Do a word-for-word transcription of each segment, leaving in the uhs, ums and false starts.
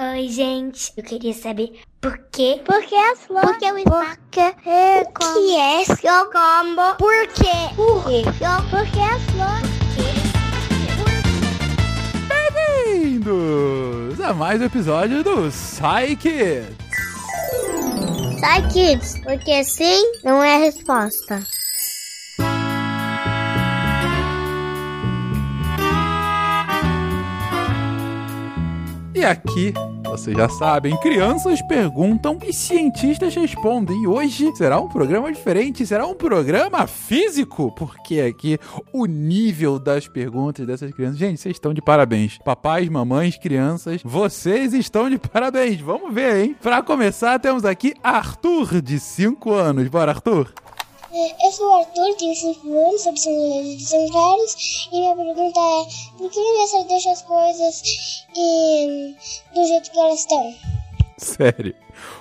Oi, gente. Eu queria saber por quê? Por que as flores? Por que o esmalte? Por que é seu combo? Por quê? Por quê? Por que as flores? Bem-vindos a mais um episódio do Psy Kids. Psy Kids, porque sim não é a resposta. E aqui, vocês já sabem, crianças perguntam e cientistas respondem. E hoje será um programa diferente, será um programa físico, porque aqui o nível das perguntas dessas crianças... Gente, vocês estão de parabéns. Papais, mamães, crianças, vocês estão de parabéns. Vamos ver, hein? Pra começar, temos aqui Arthur, de cinco anos. Bora, Arthur! Eu sou o Arthur, tenho cinco anos, sou de São Carlos, e minha pergunta é: por que crianças deixam as coisas e, do jeito que elas estão? Sério,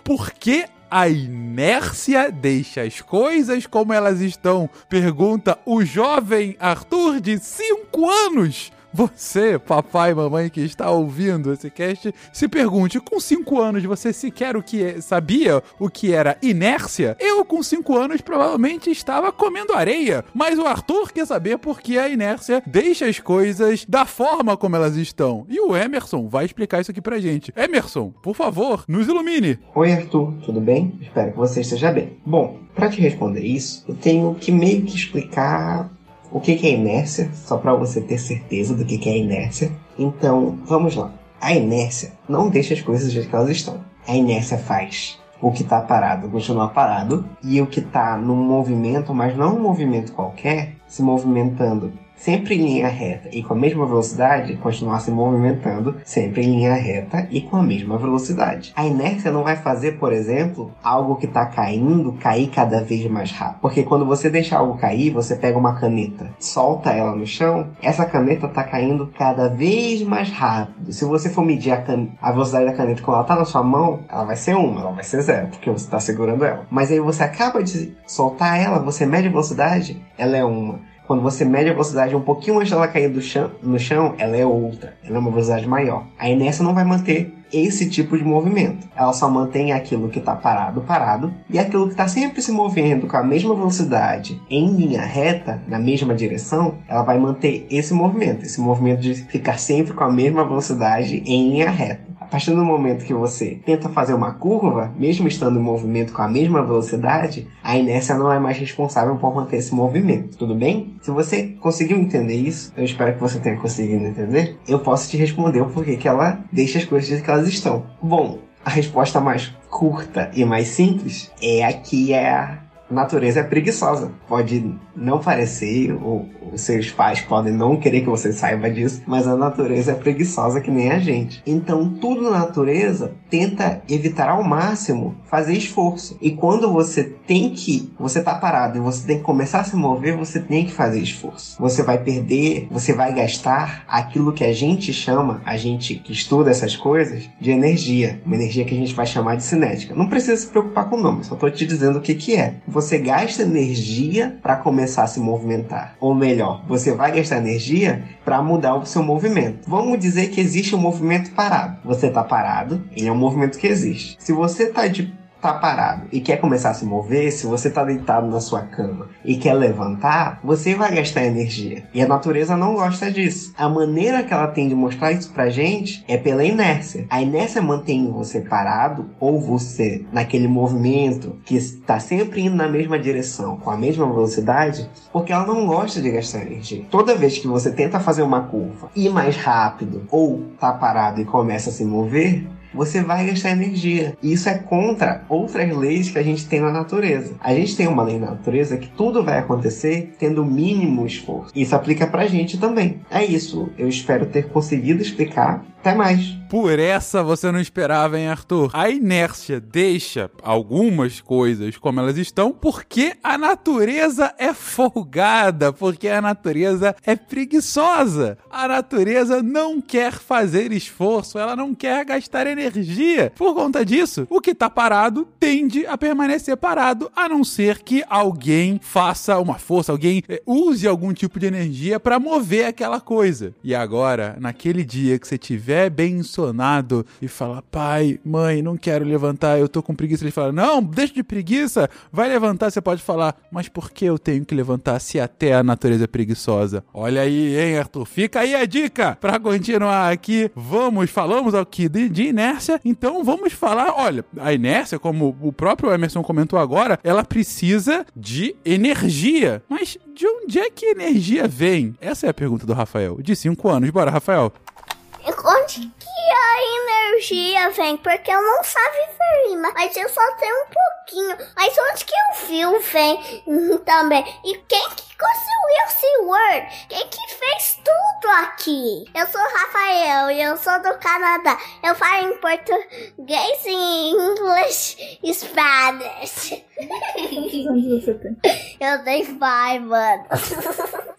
por que a inércia deixa as coisas como elas estão? Pergunta o jovem Arthur, de cinco anos. Você, papai e mamãe que está ouvindo esse cast, se pergunte, com cinco anos você sequer o que é, sabia o que era inércia? Eu, com cinco anos, provavelmente estava comendo areia. Mas o Arthur quer saber por que a inércia deixa as coisas da forma como elas estão. E o Emerson vai explicar isso aqui pra gente. Emerson, por favor, nos ilumine. Oi, Arthur, tudo bem? Espero que você esteja bem. Bom, pra te responder isso, eu tenho que meio que explicar... O que é inércia? Só para você ter certeza do que é inércia. Então, vamos lá. A inércia não deixa as coisas do jeito que elas estão. A inércia faz o que está parado continuar parado, e o que está num movimento, mas não um movimento qualquer, se movimentando sempre em linha reta e com a mesma velocidade, continuar se movimentando sempre em linha reta e com a mesma velocidade. A inércia não vai fazer, por exemplo, algo que está caindo, cair cada vez mais rápido. Porque quando você deixa algo cair, você pega uma caneta, solta ela no chão, essa caneta está caindo cada vez mais rápido. Se você for medir a, can- a velocidade da caneta quando ela está na sua mão, ela vai ser uma, ela vai ser zero, porque você está segurando ela. Mas aí você acaba de soltar ela, você mede a velocidade, ela é uma. Quando você mede a velocidade um pouquinho antes dela cair do chão, no chão, ela é outra. Ela é uma velocidade maior. A inércia não vai manter esse tipo de movimento. Ela só mantém aquilo que está parado, parado. E aquilo que está sempre se movendo com a mesma velocidade, em linha reta, na mesma direção, ela vai manter esse movimento. Esse movimento de ficar sempre com a mesma velocidade em linha reta. A partir do momento que você tenta fazer uma curva, mesmo estando em movimento com a mesma velocidade, a inércia não é mais responsável por manter esse movimento, tudo bem? Se você conseguiu entender isso, eu espero que você tenha conseguido entender, eu posso te responder o porquê que ela deixa as coisas do jeito que elas estão. Bom, a resposta mais curta e mais simples é a que é a natureza é preguiçosa. Pode não parecer, ou os seus pais podem não querer que você saiba disso, mas a natureza é preguiçosa que nem a gente. Então, tudo na natureza tenta evitar ao máximo fazer esforço. E quando você tem que, você tá parado e você tem que começar a se mover, você tem que fazer esforço. Você vai perder, você vai gastar aquilo que a gente chama, a gente que estuda essas coisas, de energia. Uma energia que a gente vai chamar de cinética. Não precisa se preocupar com o nome, só tô te dizendo o que que é. Você gasta energia para começar a se movimentar. Ou melhor, você vai gastar energia para mudar o seu movimento. Vamos dizer que existe um movimento parado. Você está parado, ele é um movimento que existe. Se você está de tá parado e quer começar a se mover, se você tá deitado na sua cama e quer levantar, você vai gastar energia. E a natureza não gosta disso. A maneira que ela tem de mostrar isso pra gente é pela inércia. A inércia mantém você parado ou você naquele movimento que está sempre indo na mesma direção, com a mesma velocidade, porque ela não gosta de gastar energia. Toda vez que você tenta fazer uma curva, ir mais rápido ou tá parado e começa a se mover, você vai gastar energia. E isso é contra outras leis que a gente tem na natureza. A gente tem uma lei na natureza que tudo vai acontecer tendo o mínimo esforço. Isso aplica pra gente também. É isso. Eu espero ter conseguido explicar. Até mais. Por essa você não esperava, hein, Arthur? A inércia deixa algumas coisas como elas estão porque a natureza é folgada, porque a natureza é preguiçosa. A natureza não quer fazer esforço, ela não quer gastar energia. Por conta disso, o que está parado tende a permanecer parado, a não ser que alguém faça uma força, alguém use algum tipo de energia para mover aquela coisa. E agora, naquele dia que você tiver estiver bem insonado e falar, pai, mãe, não quero levantar, eu tô com preguiça, ele fala, não, deixa de preguiça, vai levantar, você pode falar, mas por que eu tenho que levantar se até a natureza é preguiçosa? Olha aí, hein, Arthur? Fica aí a dica pra continuar aqui. Vamos, falamos aqui de, de inércia, então vamos falar, olha, a inércia, como o próprio Emerson comentou agora, ela precisa de energia, mas de onde é que energia vem? Essa é a pergunta do Rafael, de cinco anos. Bora, Rafael. Onde que a energia vem? Porque eu não sabia ver, mas eu só tenho um pouquinho. Mas onde que o fio vem também? E quem que construiu esse world? Quem que fez tudo aqui? Eu sou Rafael e eu sou do Canadá. Eu falo em português e em English e Spanish. Quantos anos você tem? Eu dei pai, mano.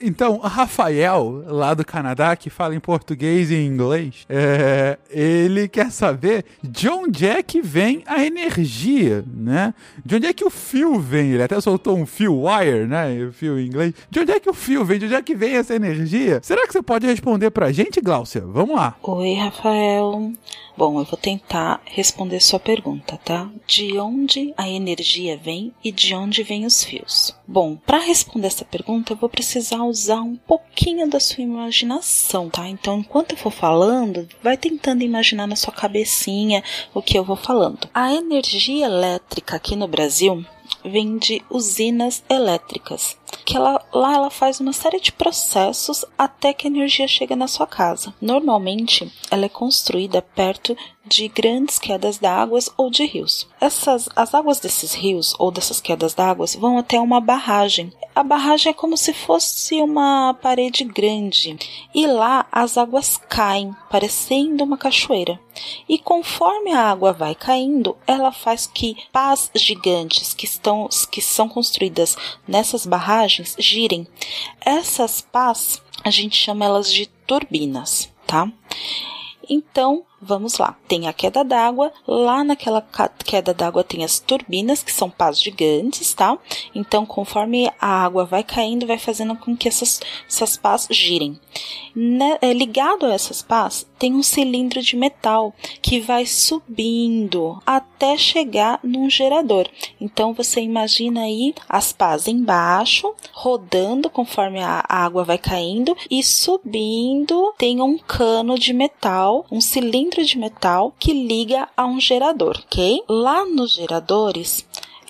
Então, Rafael, lá do Canadá, que fala em português e em inglês, é, ele quer saber de onde é que vem a energia, né? De onde é que o fio vem? Ele até soltou um fio wire, né? O fio em inglês. De onde é que o fio vem? De onde é que vem essa energia? Será que você pode responder pra gente, Gláucia? Vamos lá. Oi, Rafael. Bom, eu vou tentar responder sua pergunta, tá? De onde a energia vem e de onde vêm os fios? Bom, para responder essa pergunta, eu vou precisar usar um pouquinho da sua imaginação, tá? Então, enquanto eu for falando, vai tentando imaginar na sua cabecinha o que eu vou falando. A energia elétrica aqui no Brasil vem de usinas elétricas, que ela, lá ela faz uma série de processos até que a energia chega na sua casa. Normalmente, ela é construída perto de grandes quedas d'água ou de rios. Essas, as águas desses rios ou dessas quedas d'água vão até uma barragem. A barragem é como se fosse uma parede grande e lá as águas caem, parecendo uma cachoeira. E conforme a água vai caindo, ela faz que pás gigantes que, estão, que são construídas nessas barragens girem. Essas pás, a gente chama elas de turbinas, tá? Então, vamos lá. Tem a queda d'água. Lá naquela queda d'água tem as turbinas, que são pás gigantes, tá? Então, conforme a água vai caindo, vai fazendo com que essas, essas pás girem. Né? Ligado a essas pás, tem um cilindro de metal que vai subindo até chegar num gerador. Então, você imagina aí as pás embaixo, rodando conforme a água vai caindo e subindo tem um cano de metal, um cilindro de metal que liga a um gerador, ok? Lá nos geradores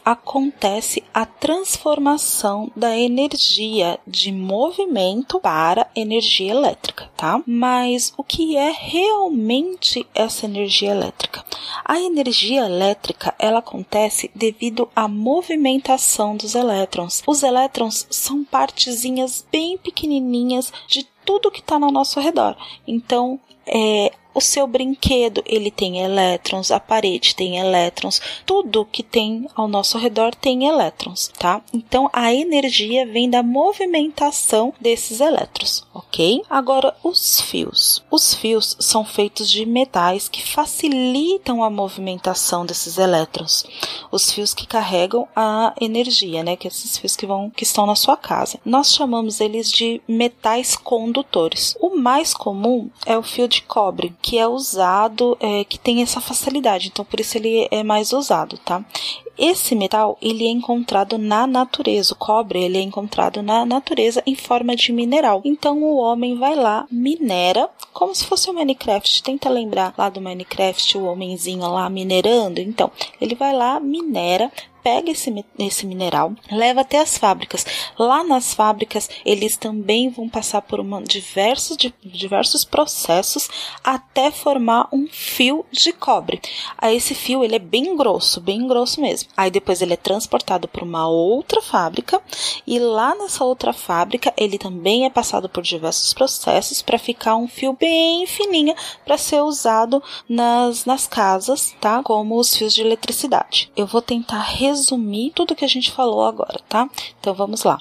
acontece a transformação da energia de movimento para energia elétrica, tá? Mas o que é realmente essa energia elétrica? A energia elétrica, ela acontece devido à movimentação dos elétrons. Os elétrons são partezinhas bem pequenininhas de tudo que está ao nosso redor. Então, é... o seu brinquedo, ele tem elétrons, a parede tem elétrons, tudo que tem ao nosso redor tem elétrons, tá? Então, a energia vem da movimentação desses elétrons, ok? Agora, os fios. Os fios são feitos de metais que facilitam a movimentação desses elétrons. Os fios que carregam a energia, né? Que esses fios que, vão, que estão na sua casa. Nós chamamos eles de metais condutores. O mais comum é o fio de cobre, que é usado, é, que tem essa facilidade, então por isso ele é mais usado, tá? Esse metal, ele é encontrado na natureza, o cobre, ele é encontrado na natureza em forma de mineral. Então, o homem vai lá, minera, como se fosse o Minecraft, tenta lembrar lá do Minecraft, o homenzinho lá minerando, então, ele vai lá, minera, pega esse, esse mineral, leva até as fábricas. Lá nas fábricas, eles também vão passar por uma, diversos, diversos processos até formar um fio de cobre. Aí, esse fio, ele é bem grosso, bem grosso mesmo. Aí, depois, ele é transportado para uma outra fábrica e lá nessa outra fábrica, ele também é passado por diversos processos para ficar um fio bem fininho para ser usado nas, nas casas, tá? Como os fios de eletricidade. Eu vou tentar resumir resumir tudo que a gente falou agora, tá? Então vamos lá.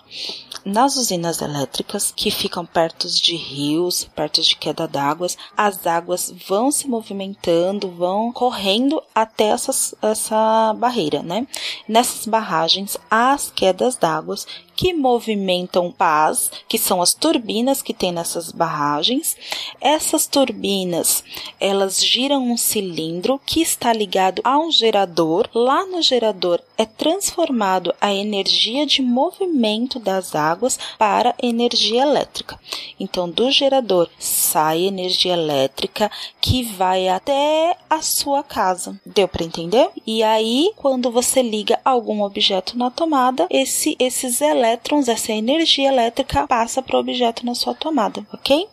Nas usinas elétricas que ficam perto de rios, perto de queda d'água, as águas vão se movimentando, vão correndo até essas, essa barreira, né? Nessas barragens, as quedas d'água que movimentam pás, que são as turbinas que tem nessas barragens. Essas turbinas, elas giram um cilindro que está ligado a um gerador. Lá no gerador é transformado a energia de movimento das águas para energia elétrica. Então, do gerador sai energia elétrica que vai até a sua casa. Deu para entender? E aí, quando você liga algum objeto na tomada, esse, esses elétrons, essa energia elétrica passa para o objeto na sua tomada, ok?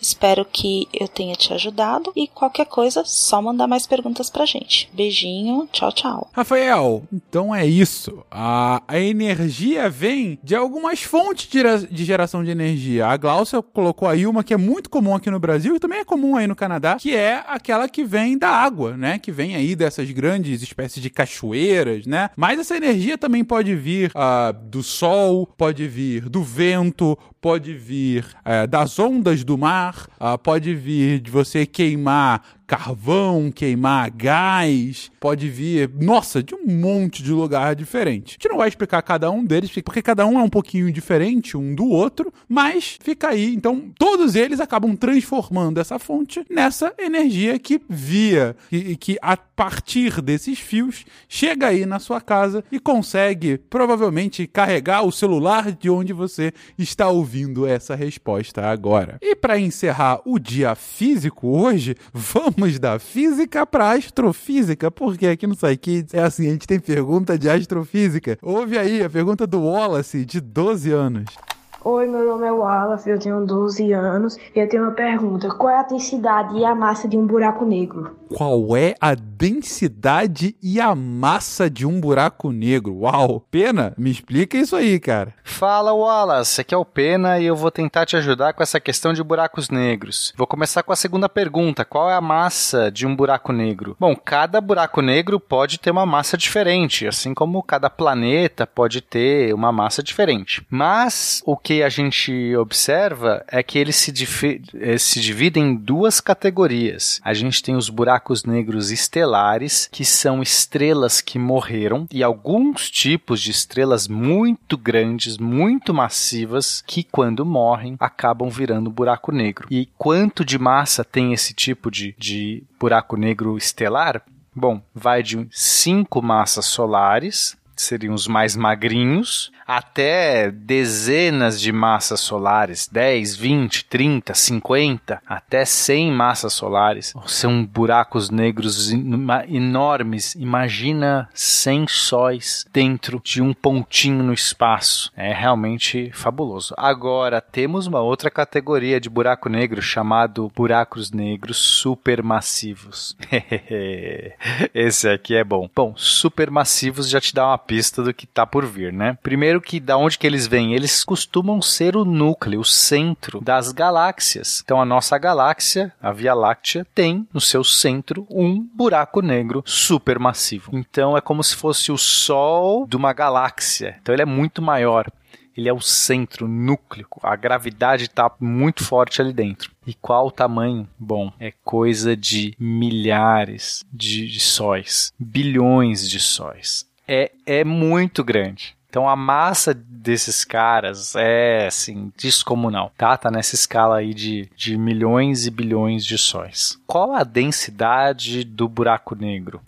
Espero que eu tenha te ajudado e qualquer coisa, só mandar mais perguntas pra gente. Beijinho, tchau, tchau. Rafael, então é isso. A, a energia vem de algumas fontes de geração de energia. A Glaucia colocou aí uma que é muito comum aqui no Brasil e também é comum aí no Canadá, que é aquela que vem da água, né? Que vem aí dessas grandes espécies de cachoeiras, né? Mas essa energia também pode vir uh, do sol, pode vir do vento, pode vir uh, das ondas do mar, Uh, pode vir de você queimar carvão, queimar gás, pode vir, nossa, de um monte de lugar diferente. A gente não vai explicar cada um deles, porque cada um é um pouquinho diferente um do outro, mas fica aí, então todos eles acabam transformando essa fonte nessa energia que via, e que, que a partir desses fios, chega aí na sua casa e consegue provavelmente carregar o celular de onde você está ouvindo essa resposta agora. E para encerrar o dia físico hoje, vamos Vamos da física para astrofísica, porque aqui no Psy Kids é assim, a gente tem pergunta de astrofísica. Ouve aí a pergunta do Wallace, de doze anos. Oi, meu nome é Wallace, eu tenho doze anos e eu tenho uma pergunta. Qual é a densidade e a massa de um buraco negro? Qual é a densidade e a massa de um buraco negro? Uau! Pena, me explica isso aí, cara. Fala, Wallace, aqui é o Pena e eu vou tentar te ajudar com essa questão de buracos negros. Vou começar com a segunda pergunta. Qual é a massa de um buraco negro? Bom, cada buraco negro pode ter uma massa diferente, assim como cada planeta pode ter uma massa diferente. Mas o que O que a gente observa é que eles se, difi- se dividem em duas categorias. A gente tem os buracos negros estelares, que são estrelas que morreram, e alguns tipos de estrelas muito grandes, muito massivas, que quando morrem acabam virando buraco negro. E quanto de massa tem esse tipo de, de buraco negro estelar? Bom, vai de cinco massas solares, seriam os mais magrinhos, até dezenas de massas solares, dez, vinte, trinta, cinquenta, até cem massas solares. São buracos negros enormes. Imagina cem sóis dentro de um pontinho no espaço. É realmente fabuloso. Agora, temos uma outra categoria de buraco negro, chamado buracos negros supermassivos. Esse aqui é bom. Bom, supermassivos já te dá uma pista do que está por vir, né? Primeiro que da onde que eles vêm? Eles costumam ser o núcleo, o centro das galáxias. Então a nossa galáxia, a Via Láctea, tem no seu centro um buraco negro supermassivo. Então é como se fosse o Sol de uma galáxia. Então ele é muito maior. Ele é o centro, o núcleo. A gravidade está muito forte ali dentro. E qual o tamanho? Bom, é coisa de milhares de, de sóis, bilhões de sóis. É, é muito grande. Então a massa desses caras é, assim, descomunal, tá? Tá nessa escala aí de, de milhões e bilhões de sóis. Qual a densidade do buraco negro?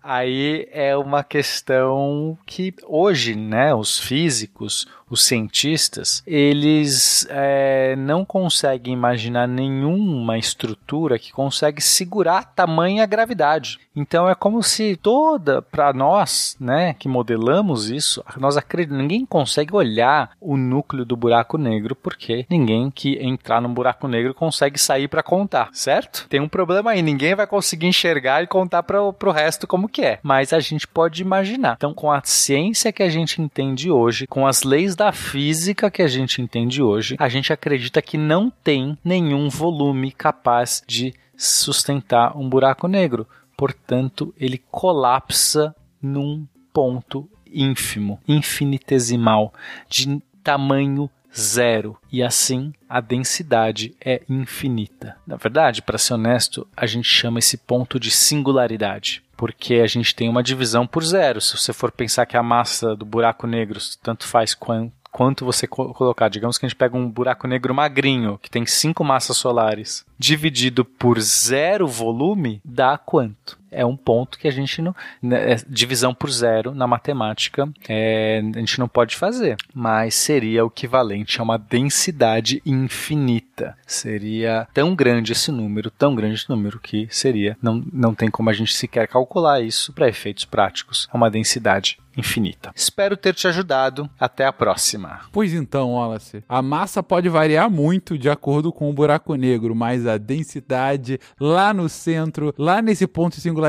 Aí é uma questão que hoje, né, os físicos, os cientistas, eles é, não conseguem imaginar nenhuma estrutura que consegue segurar tamanha gravidade. Então é como se toda, para nós, né, que modelamos isso, nós acreditamos, ninguém consegue olhar o núcleo do buraco negro, porque ninguém que entrar num buraco negro consegue sair para contar, certo? Tem um problema aí, ninguém vai conseguir enxergar e contar para o resto como que é, mas a gente pode imaginar. Então, com a ciência que a gente entende hoje, com as leis da física que a gente entende hoje, a gente acredita que não tem nenhum volume capaz de sustentar um buraco negro. Portanto, ele colapsa num ponto ínfimo, infinitesimal, de tamanho zero. E assim, a densidade é infinita. Na verdade, para ser honesto, a gente chama esse ponto de singularidade, porque a gente tem uma divisão por zero. Se você for pensar que a massa do buraco negro, tanto faz quanto quanto você colocar, digamos que a gente pega um buraco negro magrinho, que tem cinco massas solares, dividido por zero volume, dá quanto? É um ponto que a gente não... Né, divisão por zero na matemática é, a gente não pode fazer, mas seria o equivalente a uma densidade infinita. Seria tão grande esse número, tão grande esse número que seria... Não, não tem como a gente sequer calcular isso para efeitos práticos. É uma densidade infinita. Espero ter te ajudado. Até a próxima. Pois então, Wallace, a massa pode variar muito de acordo com o buraco negro, mas a densidade lá no centro, lá nesse ponto de singularidade,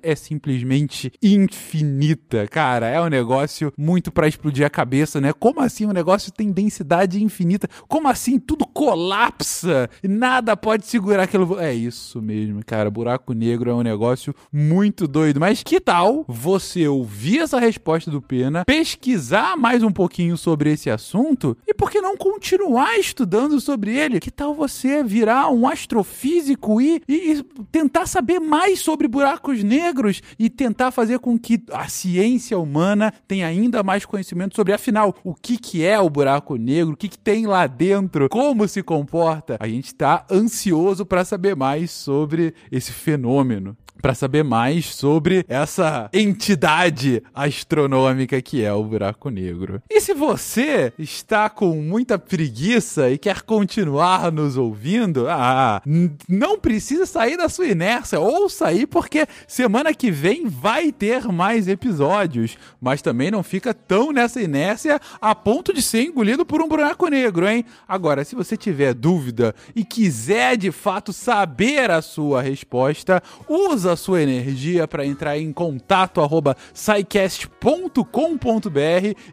é simplesmente infinita. Cara, é um negócio muito pra explodir a cabeça, né? Como assim um negócio tem densidade infinita? Como assim tudo colapsa? Nada pode segurar aquilo... É isso mesmo, cara. Buraco negro é um negócio muito doido. Mas que tal você ouvir essa resposta resposta do Pena, pesquisar mais um pouquinho sobre esse assunto e por que não continuar estudando sobre ele? Que tal você virar um astrofísico e, e, e tentar saber mais sobre buracos negros e tentar fazer com que a ciência humana tenha ainda mais conhecimento sobre, afinal, o que, que é o buraco negro, o que, que tem lá dentro, como se comporta? A gente está ansioso para saber mais sobre esse fenômeno, para saber mais sobre essa entidade astronômica que é o buraco negro. E se você está com muita preguiça e quer continuar nos ouvindo, ah, não precisa sair da sua inércia, ou sair, porque semana que vem vai ter mais episódios, mas também não fica tão nessa inércia a ponto de ser engolido por um buraco negro, hein? Agora, se você tiver dúvida e quiser de fato saber a sua resposta, usa a sua energia para entrar em contato arroba psycast ponto com ponto br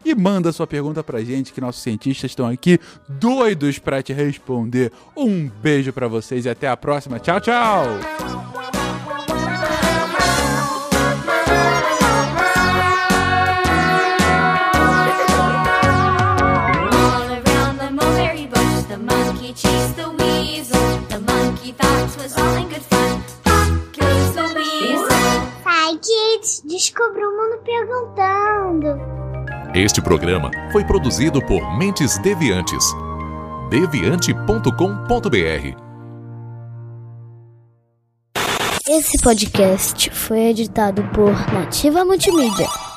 e manda sua pergunta pra gente, que nossos cientistas estão aqui doidos pra te responder. Um beijo pra vocês e até a próxima. Tchau, tchau! Kids, descubra o mundo perguntando. Este programa foi produzido por Mentes Deviantes. deviante ponto com ponto br. Esse podcast foi editado por Nativa Multimídia.